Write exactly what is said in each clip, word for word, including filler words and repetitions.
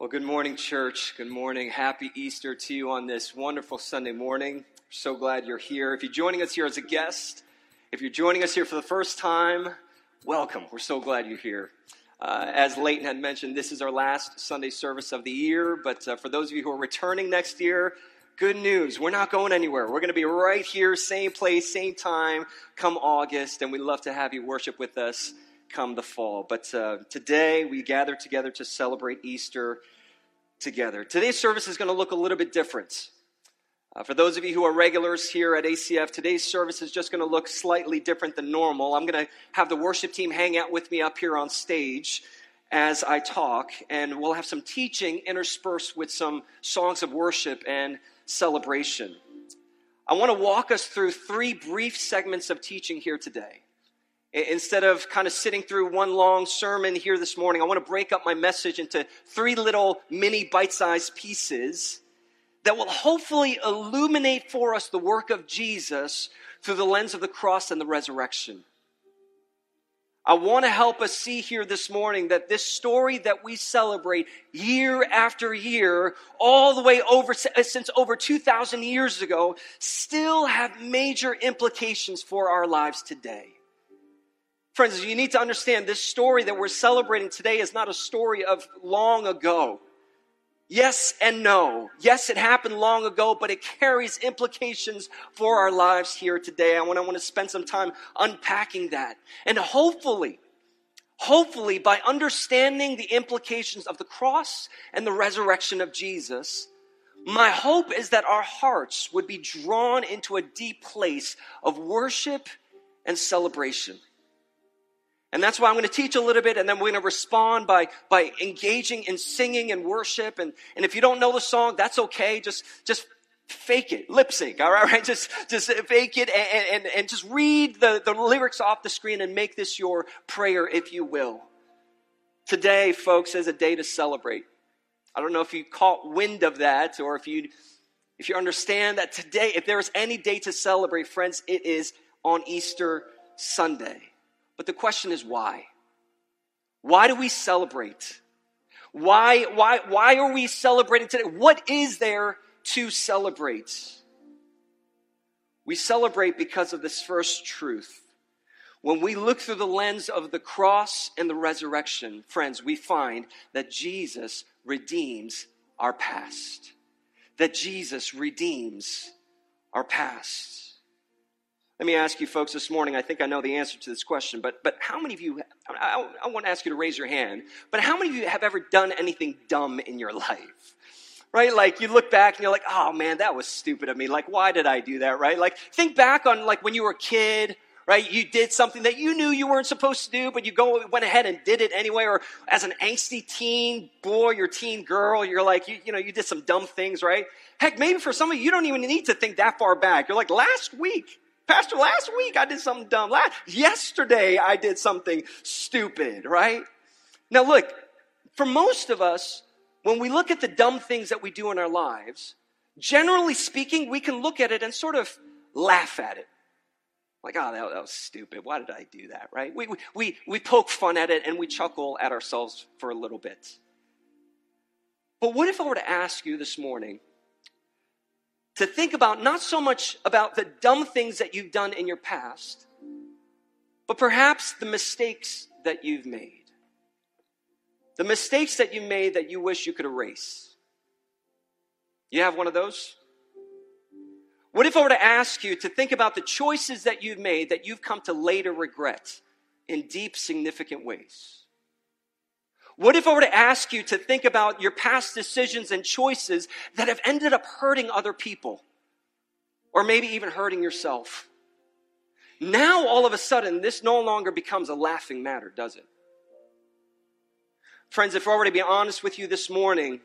Well, good morning, church. Good morning. Happy Easter to you on this wonderful Sunday morning. So glad you're here. If you're joining us here as a guest, if you're joining us here for the first time, welcome. We're so glad you're here. Uh, as Leighton had mentioned, this is our last Sunday service of the year, but uh, for those of you who are returning next year, good news. We're not going anywhere. We're going to be right here, same place, same time, come August, and we'd love to have you worship with us come the fall. But uh, today, we gather together to celebrate Easter together. Today's service is going to look a little bit different. Uh, for those of you who are regulars here at A C F, today's service is just going to look slightly different than normal. I'm going to have the worship team hang out with me up here on stage as I talk, and we'll have some teaching interspersed with some songs of worship and celebration. I want to walk us through three brief segments of teaching here today. Instead of kind of sitting through one long sermon here this morning, I want to break up my message into three little mini bite-sized pieces that will hopefully illuminate for us the work of Jesus through the lens of the cross and the resurrection. I want to help us see here this morning that this story that we celebrate year after year, all the way over since over two thousand years ago, still have major implications for our lives today. Friends, you need to understand this story that we're celebrating today is not a story of long ago. Yes and no. Yes, it happened long ago, but it carries implications for our lives here today. I want, I want to spend some time unpacking that. And hopefully, hopefully by understanding the implications of the cross and the resurrection of Jesus, my hope is that our hearts would be drawn into a deep place of worship and celebration. And that's why I'm going to teach a little bit, and then we're going to respond by, by engaging in singing and worship. And, and if you don't know the song, that's okay. Just, just fake it. Lip sync, all right? Just, just fake it and, and, and just read the, the lyrics off the screen and make this your prayer, if you will. Today, folks, is a day to celebrate. I don't know if you caught wind of that or if you, if you understand that today, if there is any day to celebrate, friends, it is on Easter Sunday. But the question is why? Why do we celebrate? Why, why, why are we celebrating today? What is there to celebrate? We celebrate because of this first truth. When we look through the lens of the cross and the resurrection, friends, we find that Jesus redeems our past. That Jesus redeems our past. Let me ask you folks this morning, I think I know the answer to this question, but but how many of you, I, I want to ask you to raise your hand, but how many of you have ever done anything dumb in your life? Right? Like you look back and you're like, oh man, that was stupid of me. Like, why did I do that? Right? Like think back on like when you were a kid, right? You did something that you knew you weren't supposed to do, but you go went ahead and did it anyway. Or as an angsty teen boy or teen girl, you're like, you, you know, you did some dumb things, right? Heck, maybe for some of you, you don't even need to think that far back. You're like, last week. Pastor, last week I did something dumb. Last, yesterday I did something stupid, right? Now look, for most of us, when we look at the dumb things that we do in our lives, generally speaking, we can look at it and sort of laugh at it. Like, oh, that, that was stupid. Why did I do that, right? We, we, we poke fun at it and we chuckle at ourselves for a little bit. But what if I were to ask you this morning, to think about not so much about the dumb things that you've done in your past, but perhaps the mistakes that you've made. The mistakes that you made that you wish you could erase. You have one of those? What if I were to ask you to think about the choices that you've made that you've come to later regret in deep, significant ways? What if I were to ask you to think about your past decisions and choices that have ended up hurting other people, or maybe even hurting yourself? Now, all of a sudden, this no longer becomes a laughing matter, does it? Friends, if I were to be honest with you this morning,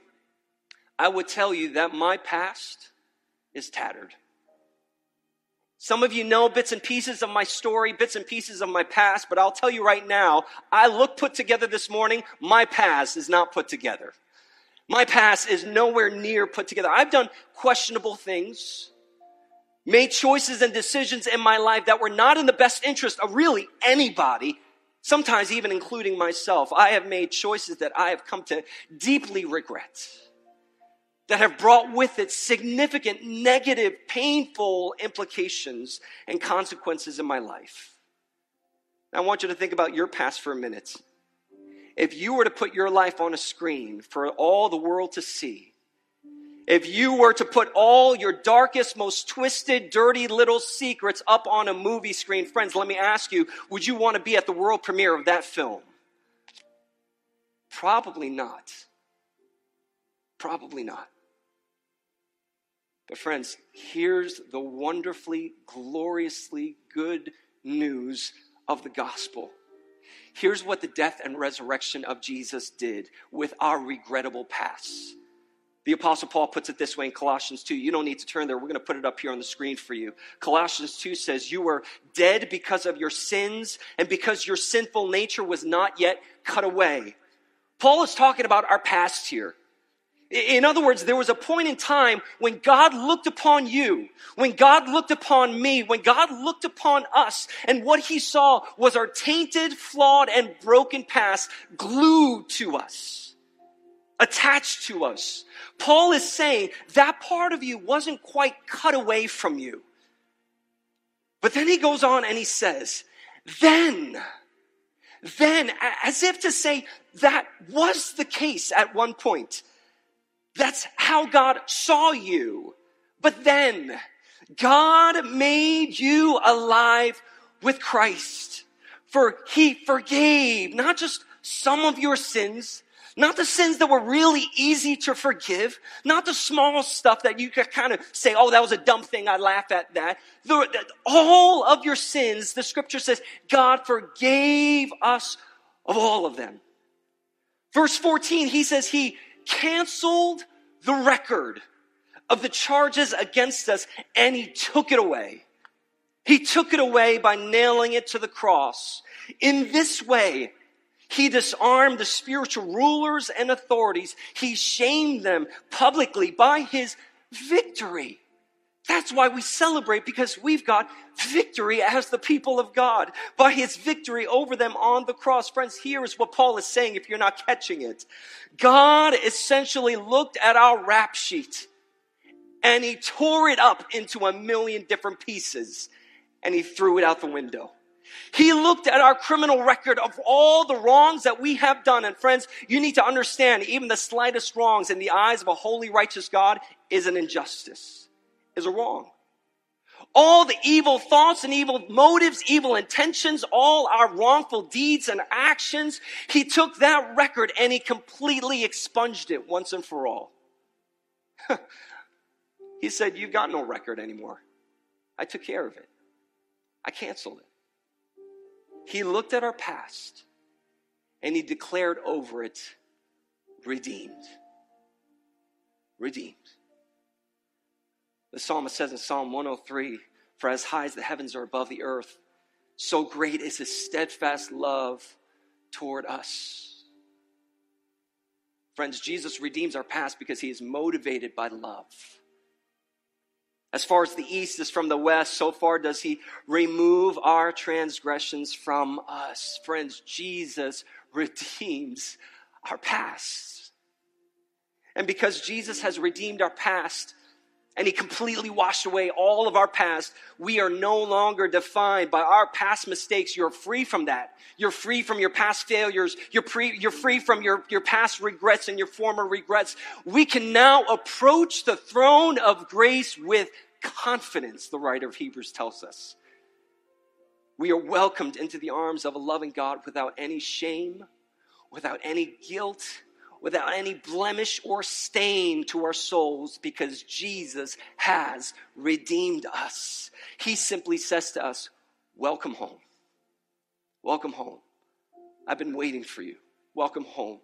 I would tell you that my past is tattered. Some of you know bits and pieces of my story, bits and pieces of my past, but I'll tell you right now, I look put together this morning, my past is not put together. My past is nowhere near put together. I've done questionable things, made choices and decisions in my life that were not in the best interest of really anybody, Sometimes even including myself, I have made choices that I have come to deeply regret, that have brought with it significant negative, painful implications and consequences in my life. I want you to think about your past for a minute. If you were to put your life on a screen for all the world to see, if you were to put all your darkest, most twisted, dirty little secrets up on a movie screen, friends, let me ask you, would you want to be at the world premiere of that film? Probably not. Probably not. But friends, here's the wonderfully, gloriously good news of the gospel. Here's what the death and resurrection of Jesus did with our regrettable past. The Apostle Paul puts it this way in Colossians two. You don't need to turn there. We're going to put it up here on the screen for you. Colossians two says, you were dead because of your sins and because your sinful nature was not yet cut away. Paul is talking about our past here. In other words, there was a point in time when God looked upon you, when God looked upon me, when God looked upon us, and what he saw was our tainted, flawed, and broken past glued to us, attached to us. Paul is saying that part of you wasn't quite cut away from you. But then he goes on and he says, then, then, as if to say that was the case at one point. That's how God saw you. But then God made you alive with Christ, for he forgave not just some of your sins, not the sins that were really easy to forgive, not the small stuff that you could kind of say, oh, that was a dumb thing, I laugh at that. The, the, all of your sins, the scripture says, God forgave us of all of them. Verse fourteen, he says he canceled the record of the charges against us, and he took it away. He took it away by nailing it to the cross. In this way, he disarmed the spiritual rulers and authorities. He shamed them publicly by his victory. That's why we celebrate, because we've got victory as the people of God by his victory over them on the cross. Friends, here is what Paul is saying if you're not catching it. God essentially looked at our rap sheet and he tore it up into a million different pieces and he threw it out the window. He looked at our criminal record of all the wrongs that we have done. And friends, you need to understand, even the slightest wrongs in the eyes of a holy, righteous God is an injustice. Is wrong. All the evil thoughts and evil motives, evil intentions, all our wrongful deeds and actions, he took that record and he completely expunged it once and for all. He said, you've got no record anymore. I took care of it. I canceled it. He looked at our past and he declared over it, redeemed. Redeemed. The psalmist says in Psalm one oh three, for as high as the heavens are above the earth, so great is his steadfast love toward us. Friends, Jesus redeems our past because he is motivated by love. As far as the east is from the west, so far does he remove our transgressions from us. Friends, Jesus redeems our past. And because Jesus has redeemed our past, and he completely washed away all of our past, we are no longer defined by our past mistakes. You're free from that. You're free from your past failures. You're, pre, you're free from your, your past regrets and your former regrets. We can now approach the throne of grace with confidence, the writer of Hebrews tells us. We are welcomed into the arms of a loving God without any shame, without any guilt, without any blemish or stain to our souls, because Jesus has redeemed us. He simply says to us, welcome home. Welcome home. I've been waiting for you. Welcome home.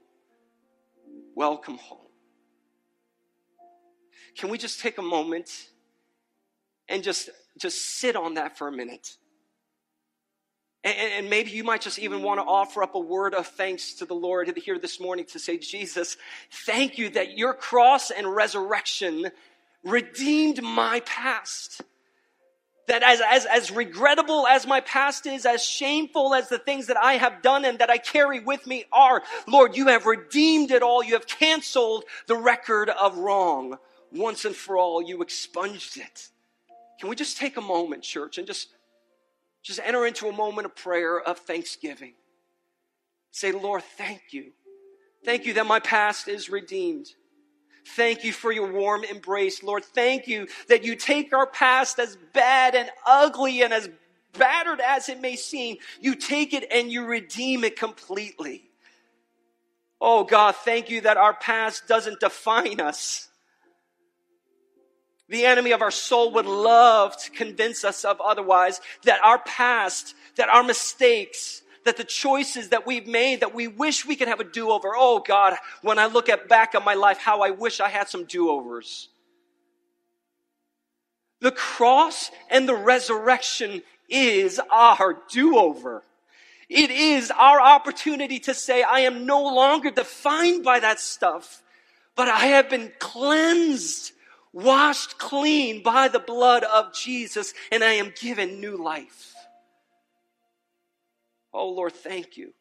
Welcome home. Can we just take a moment and just, just sit on that for a minute? And maybe you might just even want to offer up a word of thanks to the Lord here this morning to say, Jesus, thank you that your cross and resurrection redeemed my past. that as, as, as regrettable as my past is, as shameful as the things that I have done and that I carry with me are, Lord, you have redeemed it all. You have canceled the record of wrong. Once and for all, you expunged it. Can we just take a moment, church, and just, just enter into a moment of prayer of thanksgiving. Say, Lord, thank you. Thank you that my past is redeemed. Thank you for your warm embrace. Lord, thank you that you take our past, as bad and ugly and as battered as it may seem. You take it and you redeem it completely. Oh God, thank you that our past doesn't define us. The enemy of our soul would love to convince us of otherwise, that our past, that our mistakes, that the choices that we've made, that we wish we could have a do-over. Oh God, when I look at back at my life, how I wish I had some do-overs. The cross and the resurrection is our do-over. It is our opportunity to say, I am no longer defined by that stuff, but I have been cleansed, washed clean by the blood of Jesus, and I am given new life. Oh, Lord, thank you.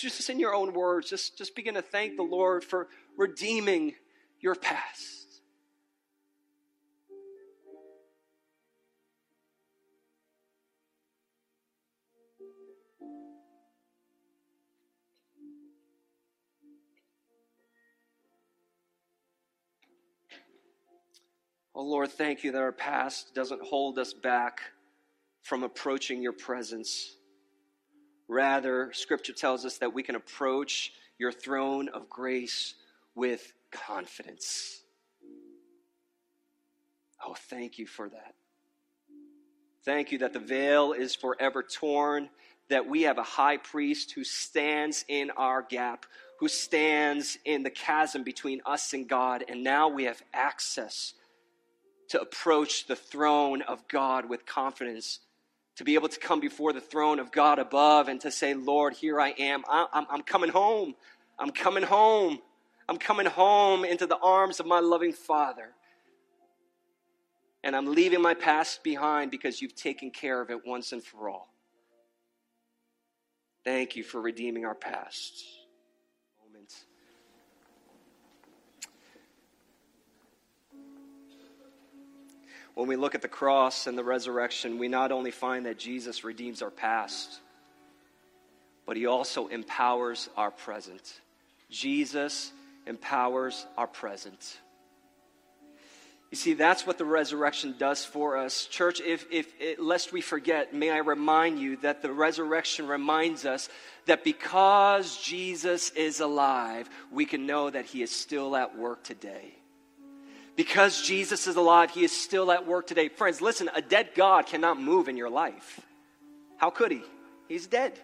Just in your own words, just, just begin to thank the Lord for redeeming your past. Oh, Lord, thank you that our past doesn't hold us back from approaching your presence. Rather, Scripture tells us that we can approach your throne of grace with confidence. Oh, thank you for that. Thank you that the veil is forever torn, that we have a high priest who stands in our gap, who stands in the chasm between us and God, and now we have access to approach the throne of God with confidence, to be able to come before the throne of God above and to say, Lord, here I am. I'm, I'm coming home. I'm coming home. I'm coming home into the arms of my loving Father. And I'm leaving my past behind because you've taken care of it once and for all. Thank you for redeeming our past. When we look at the cross and the resurrection, we not only find that Jesus redeems our past, but he also empowers our present. Jesus empowers our present. You see, that's what the resurrection does for us. Church, if, if, if lest we forget, may I remind you that the resurrection reminds us that because Jesus is alive, we can know that he is still at work today. Because Jesus is alive, he is still at work today. Friends, listen, a dead God cannot move in your life. How could he? He's dead.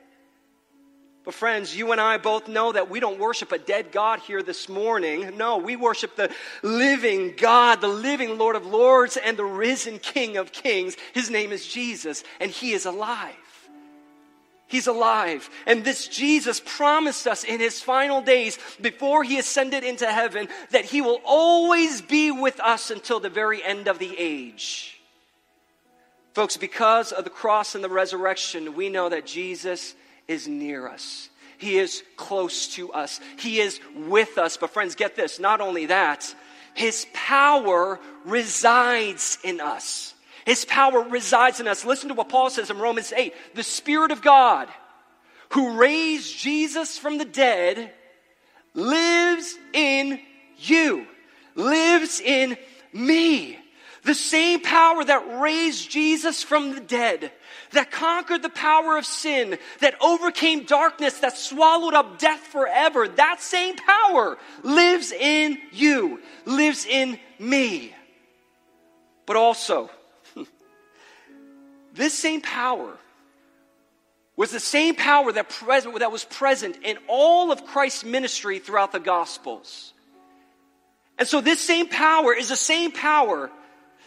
But friends, you and I both know that we don't worship a dead God here this morning. No, we worship the living God, the living Lord of Lords, and the risen King of Kings. His name is Jesus, and he is alive. He's alive. And this Jesus promised us in his final days before he ascended into heaven that he will always be with us until the very end of the age. Folks, because of the cross and the resurrection, we know that Jesus is near us. He is close to us. He is with us. But friends, get this. Not only that, his power resides in us. His power resides in us. Listen to what Paul says in Romans eight. The Spirit of God, who raised Jesus from the dead, lives in you, lives in me. The same power that raised Jesus from the dead, that conquered the power of sin, that overcame darkness, that swallowed up death forever, that same power lives in you, lives in me. But also, this same power was the same power that, present, that was present in all of Christ's ministry throughout the Gospels. And so this same power is the same power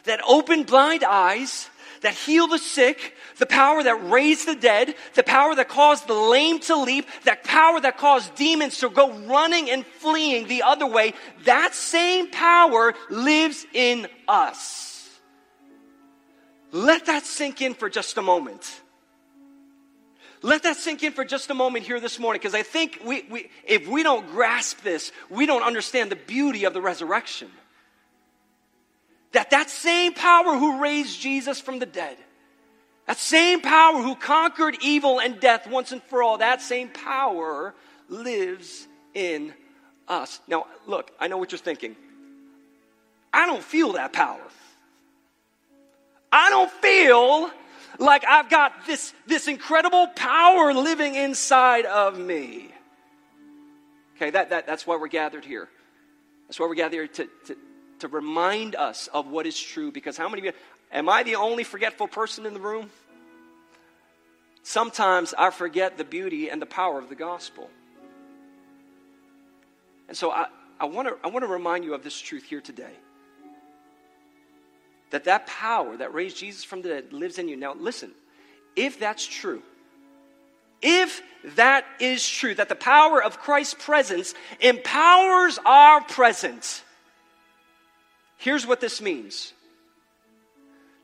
that opened blind eyes, that healed the sick, the power that raised the dead, the power that caused the lame to leap, that power that caused demons to go running and fleeing the other way, that same power lives in us. Let that sink in for just a moment. Let that sink in for just a moment here this morning, because I think we, we, if we don't grasp this, we don't understand the beauty of the resurrection. That that same power who raised Jesus from the dead, that same power who conquered evil and death once and for all, that same power lives in us. Now, look, I know what you're thinking. I don't feel that power. I don't feel like I've got this, this incredible power living inside of me. Okay, that, that, that's why we're gathered here. That's why we're gathered here to, to, to remind us of what is true. Because how many of you, am I the only forgetful person in the room? Sometimes I forget the beauty and the power of the gospel. And so I, I want to I want to remind you of this truth here today. That that power that raised Jesus from the dead lives in you. Now listen, if that's true, if that is true, that the power of Christ's presence empowers our presence, here's what this means.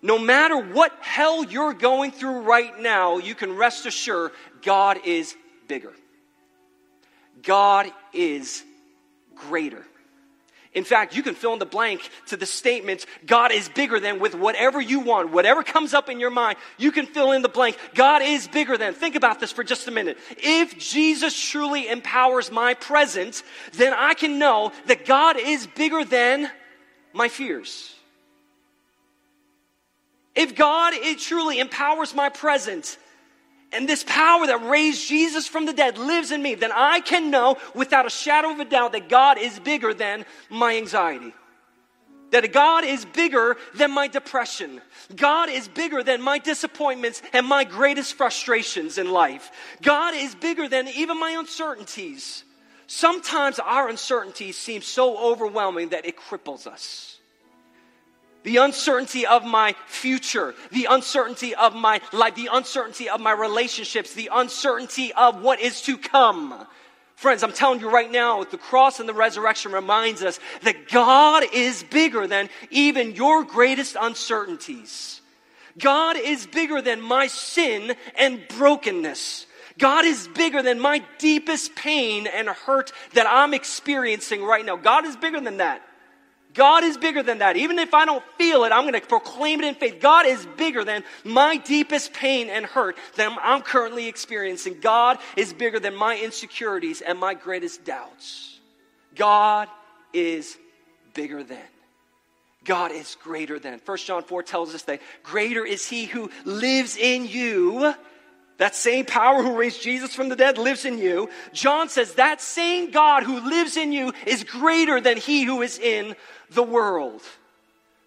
No matter what hell you're going through right now, you can rest assured God is bigger. God is greater. In fact, you can fill in the blank to the statement, God is bigger than, with whatever you want, whatever comes up in your mind, you can fill in the blank. God is bigger than. Think about this for just a minute. If Jesus truly empowers my presence, then I can know that God is bigger than my fears. If God it truly empowers my presence, and this power that raised Jesus from the dead lives in me, then I can know without a shadow of a doubt that God is bigger than my anxiety. That God is bigger than my depression. God is bigger than my disappointments and my greatest frustrations in life. God is bigger than even my uncertainties. Sometimes our uncertainties seem so overwhelming that it cripples us. The uncertainty of my future, the uncertainty of my life, the uncertainty of my relationships, the uncertainty of what is to come. Friends, I'm telling you right now, the cross and the resurrection reminds us that God is bigger than even your greatest uncertainties. God is bigger than my sin and brokenness. God is bigger than my deepest pain and hurt that I'm experiencing right now. God is bigger than that. God is bigger than that. Even if I don't feel it, I'm going to proclaim it in faith. God is bigger than my deepest pain and hurt that I'm currently experiencing. God is bigger than my insecurities and my greatest doubts. God is bigger than. God is greater than. First John four tells us that greater is he who lives in you. That same power who raised Jesus from the dead lives in you. John says that same God who lives in you is greater than he who is in the world.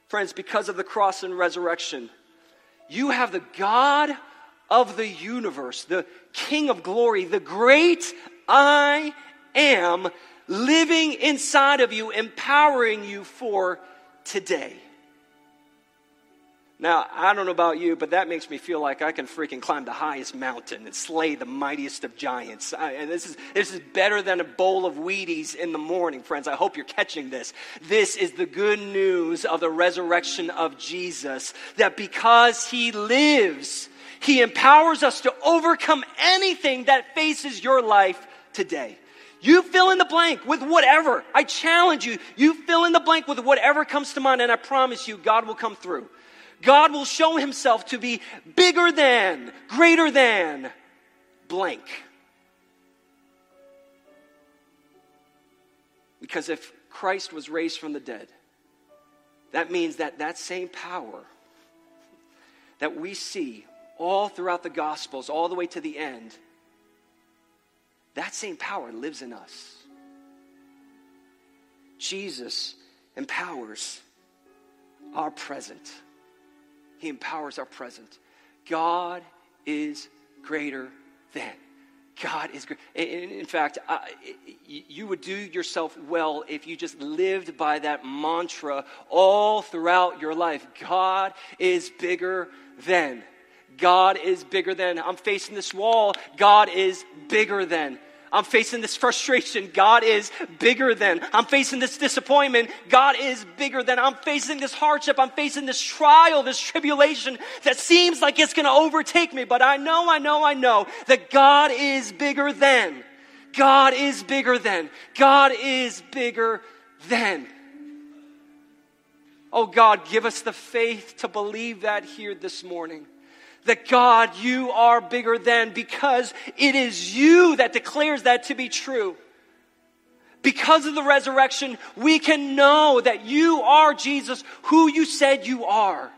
Friends, because of the cross and resurrection, you have the God of the universe, the King of glory, the great I am, living inside of you, empowering you for today. Now, I don't know about you, but that makes me feel like I can freaking climb the highest mountain and slay the mightiest of giants. I, and this is this is better than a bowl of Wheaties in the morning, friends. I hope you're catching this. This is the good news of the resurrection of Jesus, that because he lives, he empowers us to overcome anything that faces your life today. You fill in the blank with whatever. I challenge you. You fill in the blank with whatever comes to mind, and I promise you, God will come through. God will show himself to be bigger than, greater than, blank. Because if Christ was raised from the dead, that means that that same power that we see all throughout the Gospels, all the way to the end, that same power lives in us. Jesus empowers our present. He empowers our present. God is greater than. God is great. In fact, I, you would do yourself well if you just lived by that mantra all throughout your life. God is bigger than. God is bigger than. I'm facing this wall. God is bigger than. I'm facing this frustration. God is bigger than. I'm facing this disappointment. God is bigger than. I'm facing this hardship. I'm facing this trial, this tribulation that seems like it's going to overtake me. But I know, I know, I know that God is bigger than. God is bigger than. God is bigger than. Oh God, give us the faith to believe that here this morning. That God, you are bigger than, because it is you that declares that to be true. Because of the resurrection, we can know that you are Jesus, who you said you are.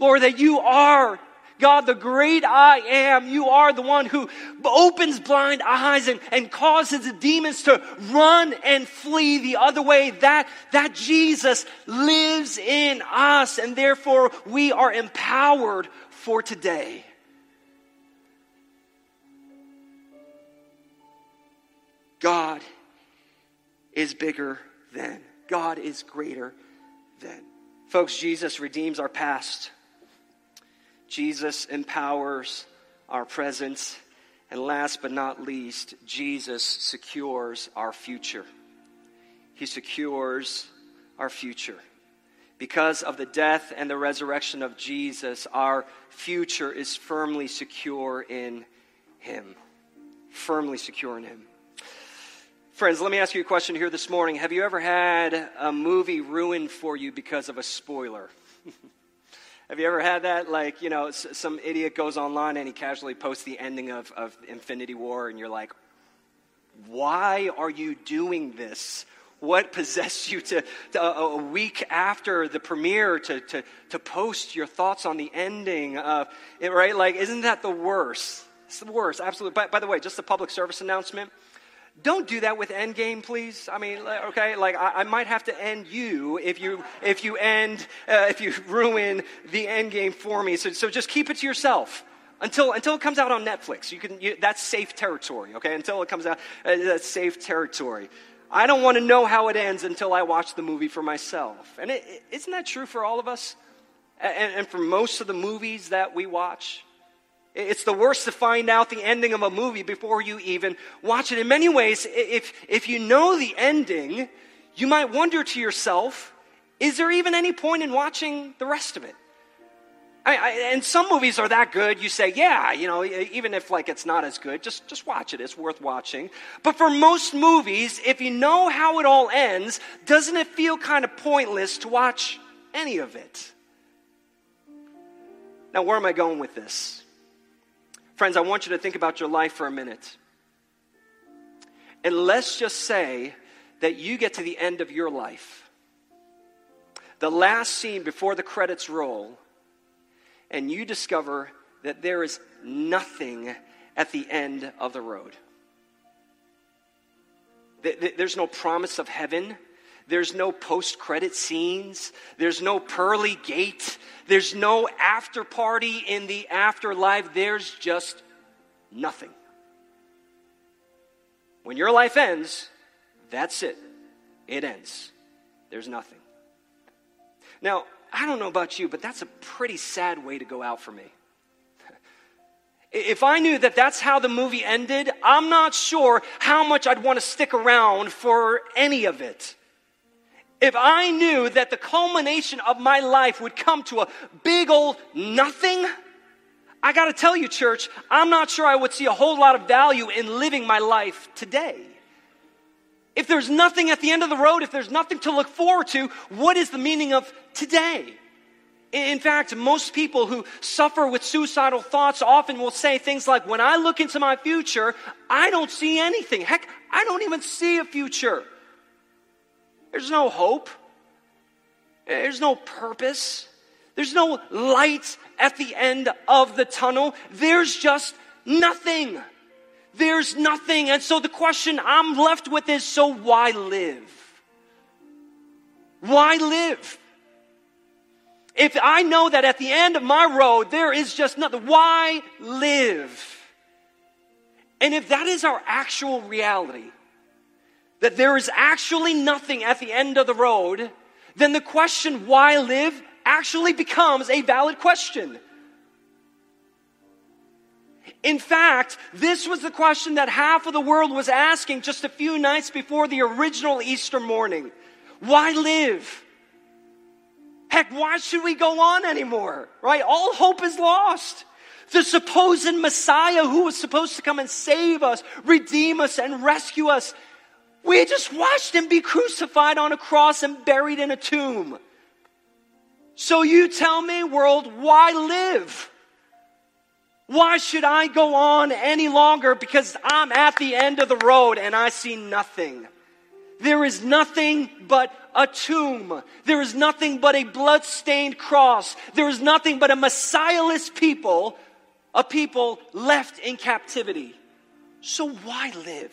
Lord, that you are God, the great I am. You are the one who opens blind eyes and, and causes the demons to run and flee the other way. That, that Jesus lives in us, and therefore we are empowered for today. God is bigger than. God is greater than. Folks, Jesus redeems our past. Jesus empowers our presence. And last but not least, Jesus secures our future. He secures our future. Because of the death and the resurrection of Jesus, our future is firmly secure in him. Firmly secure in him. Friends, let me ask you a question here this morning. Have you ever had a movie ruined for you because of a spoiler? Have you ever had that? Like, you know, some idiot goes online and he casually posts the ending of, of Infinity War, and you're like, why are you doing this? What possessed you to, to a week after the premiere to, to, to post your thoughts on the ending of it, right? Like, isn't that the worst? It's the worst, absolutely. By, by the way, just a public service announcement. Don't do that with Endgame, please. I mean, okay, like I, I might have to end you if you if you end uh, if you ruin the Endgame for me. So so just keep it to yourself until until it comes out on Netflix. You can you, that's safe territory, okay? Until it comes out, uh, that's safe territory. I don't want to know how it ends until I watch the movie for myself. And it, it, isn't that true for all of us? And, and for most of the movies that we watch. It's the worst to find out the ending of a movie before you even watch it. In many ways, if if you know the ending, you might wonder to yourself, is there even any point in watching the rest of it? I, I, and some movies are that good, you say, yeah, you know, even if like it's not as good, just, just watch it. It's worth watching. But for most movies, if you know how it all ends, doesn't it feel kind of pointless to watch any of it? Now, where am I going with this? Friends, I want you to think about your life for a minute. And let's just say that you get to the end of your life, the last scene before the credits roll, and you discover that there is nothing at the end of the road. There's no promise of heaven. There's no post-credit scenes. There's no pearly gate. There's no after party in the afterlife. There's just nothing. When your life ends, that's it. It ends. There's nothing. Now, I don't know about you, but that's a pretty sad way to go out for me. If I knew that that's how the movie ended, I'm not sure how much I'd want to stick around for any of it. If I knew that the culmination of my life would come to a big old nothing, I got to tell you, church, I'm not sure I would see a whole lot of value in living my life today. If there's nothing at the end of the road, if there's nothing to look forward to, what is the meaning of today? In fact, most people who suffer with suicidal thoughts often will say things like, when I look into my future, I don't see anything. Heck, I don't even see a future. There's no hope. There's no purpose. There's no light at the end of the tunnel. There's just nothing. There's nothing. And so the question I'm left with is, so why live? Why live? If I know that at the end of my road, there is just nothing, why live? And if that is our actual reality, that there is actually nothing at the end of the road, then the question, why live, actually becomes a valid question. In fact, this was the question that half of the world was asking just a few nights before the original Easter morning. Why live? Heck, why should we go on anymore, right? All hope is lost. The supposed Messiah who was supposed to come and save us, redeem us, and rescue us, we just watched him be crucified on a cross and buried in a tomb. So you tell me, world, why live? Why should I go on any longer? Because I'm at the end of the road and I see nothing. There is nothing but a tomb. There is nothing but a blood-stained cross. There is nothing but a messiahless people, a people left in captivity. So why live?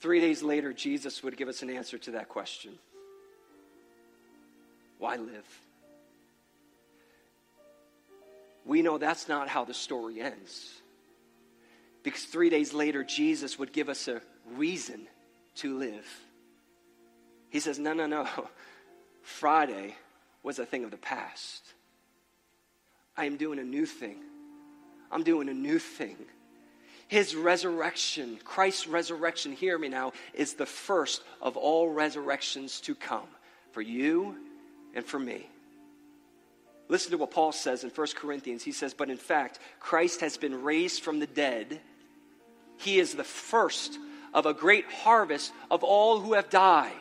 Three days later, Jesus would give us an answer to that question. Why live? We know that's not how the story ends. Because three days later, Jesus would give us a reason to live. He says, no, no, no. Friday was a thing of the past. I am doing a new thing. I'm doing a new thing. His resurrection, Christ's resurrection, hear me now, is the first of all resurrections to come for you and for me. Listen to what Paul says in First Corinthians. He says, but in fact, Christ has been raised from the dead. He is the first of a great harvest of all who have died.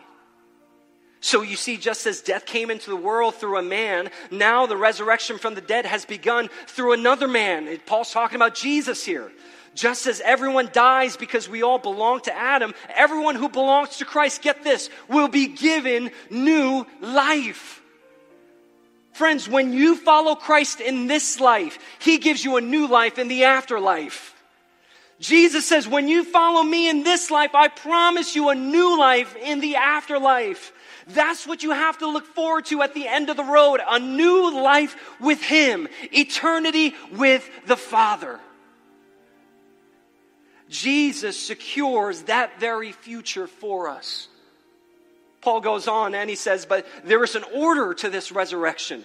So you see, just as death came into the world through a man, now the resurrection from the dead has begun through another man. And Paul's talking about Jesus here. Just as everyone dies because we all belong to Adam, everyone who belongs to Christ, get this, will be given new life. Friends, when you follow Christ in this life, he gives you a new life in the afterlife. Jesus says, when you follow me in this life, I promise you a new life in the afterlife. That's what you have to look forward to at the end of the road, a new life with him, eternity with the Father. Jesus secures that very future for us. Paul goes on and he says, but there is an order to this resurrection.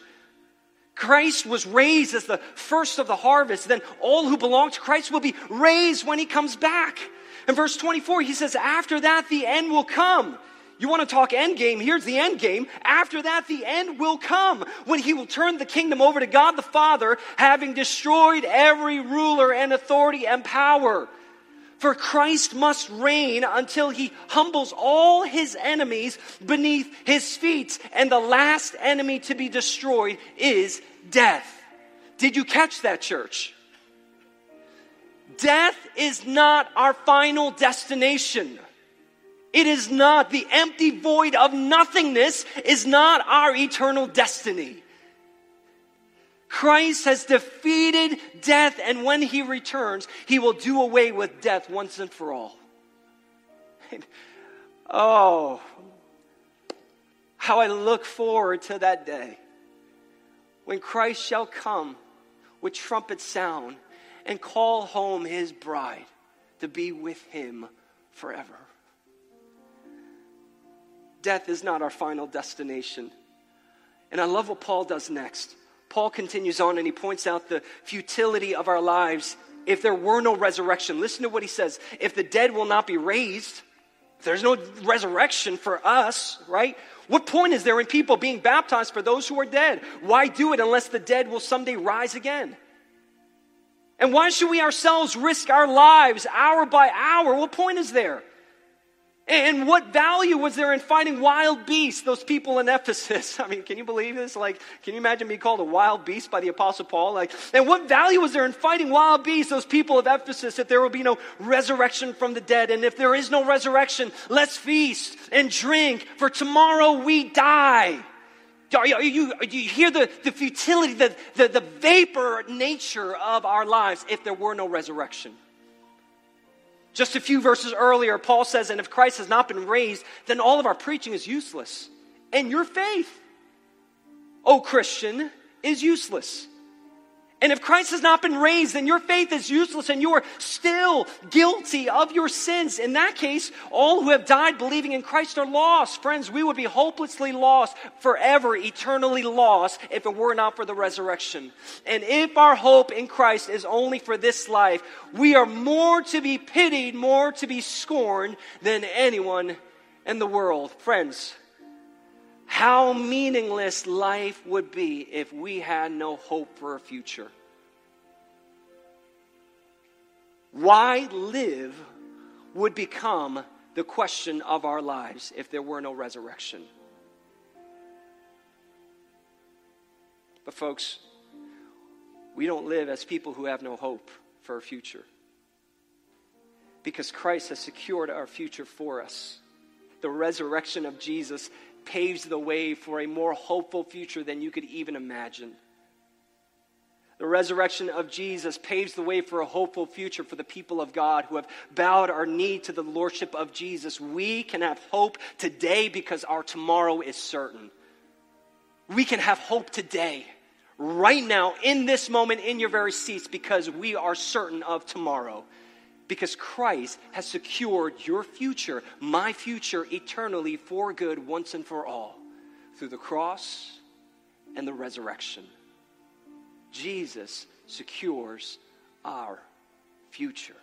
Christ was raised as the first of the harvest. Then all who belong to Christ will be raised when he comes back. In verse twenty-four, he says, after that, the end will come. You want to talk end game? Here's the end game. After that, the end will come when he will turn the kingdom over to God the Father, having destroyed every ruler and authority and power. For Christ must reign until he humbles all his enemies beneath his feet, and the last enemy to be destroyed is death. Did you catch that, church? Death is not our final destination. It is not. The empty void of nothingness is not our eternal destiny. Christ has defeated death, and when he returns, he will do away with death once and for all. Oh, how I look forward to that day when Christ shall come with trumpet sound and call home his bride to be with him forever. Death is not our final destination. And I love what Paul does next. Paul continues on and he points out the futility of our lives if there were no resurrection. Listen to what he says. If the dead will not be raised, if there's no resurrection for us, right? What point is there in people being baptized for those who are dead? Why do it unless the dead will someday rise again? And why should we ourselves risk our lives hour by hour? What point is there? And what value was there in fighting wild beasts, those people in Ephesus? I mean, can you believe this? Like, can you imagine being called a wild beast by the Apostle Paul? Like, and what value was there in fighting wild beasts, those people of Ephesus, if there will be no resurrection from the dead? And if there is no resurrection, let's feast and drink, for tomorrow we die. Do you, do you hear the, the futility, the, the, the vapor nature of our lives if there were no resurrection? Just a few verses earlier, Paul says, and if Christ has not been raised, then all of our preaching is useless. And your faith, O Christian, is useless. And if Christ has not been raised, then your faith is useless and you are still guilty of your sins. In that case, all who have died believing in Christ are lost. Friends, we would be hopelessly lost, forever, eternally lost, if it were not for the resurrection. And if our hope in Christ is only for this life, we are more to be pitied, more to be scorned than anyone in the world. Friends, how meaningless life would be if we had no hope for a future. Why live would become the question of our lives if there were no resurrection. But folks, we don't live as people who have no hope for a future, because Christ has secured our future for us. The resurrection of Jesus paves the way for a more hopeful future than you could even imagine. The resurrection of Jesus paves the way for a hopeful future for the people of God who have bowed our knee to the lordship of Jesus. We can have hope today because our tomorrow is certain. We can have hope today, right now, in this moment, in your very seats, because we are certain of tomorrow. Because Christ has secured your future, my future, eternally for good once and for all through the cross and the resurrection. Jesus secures our future.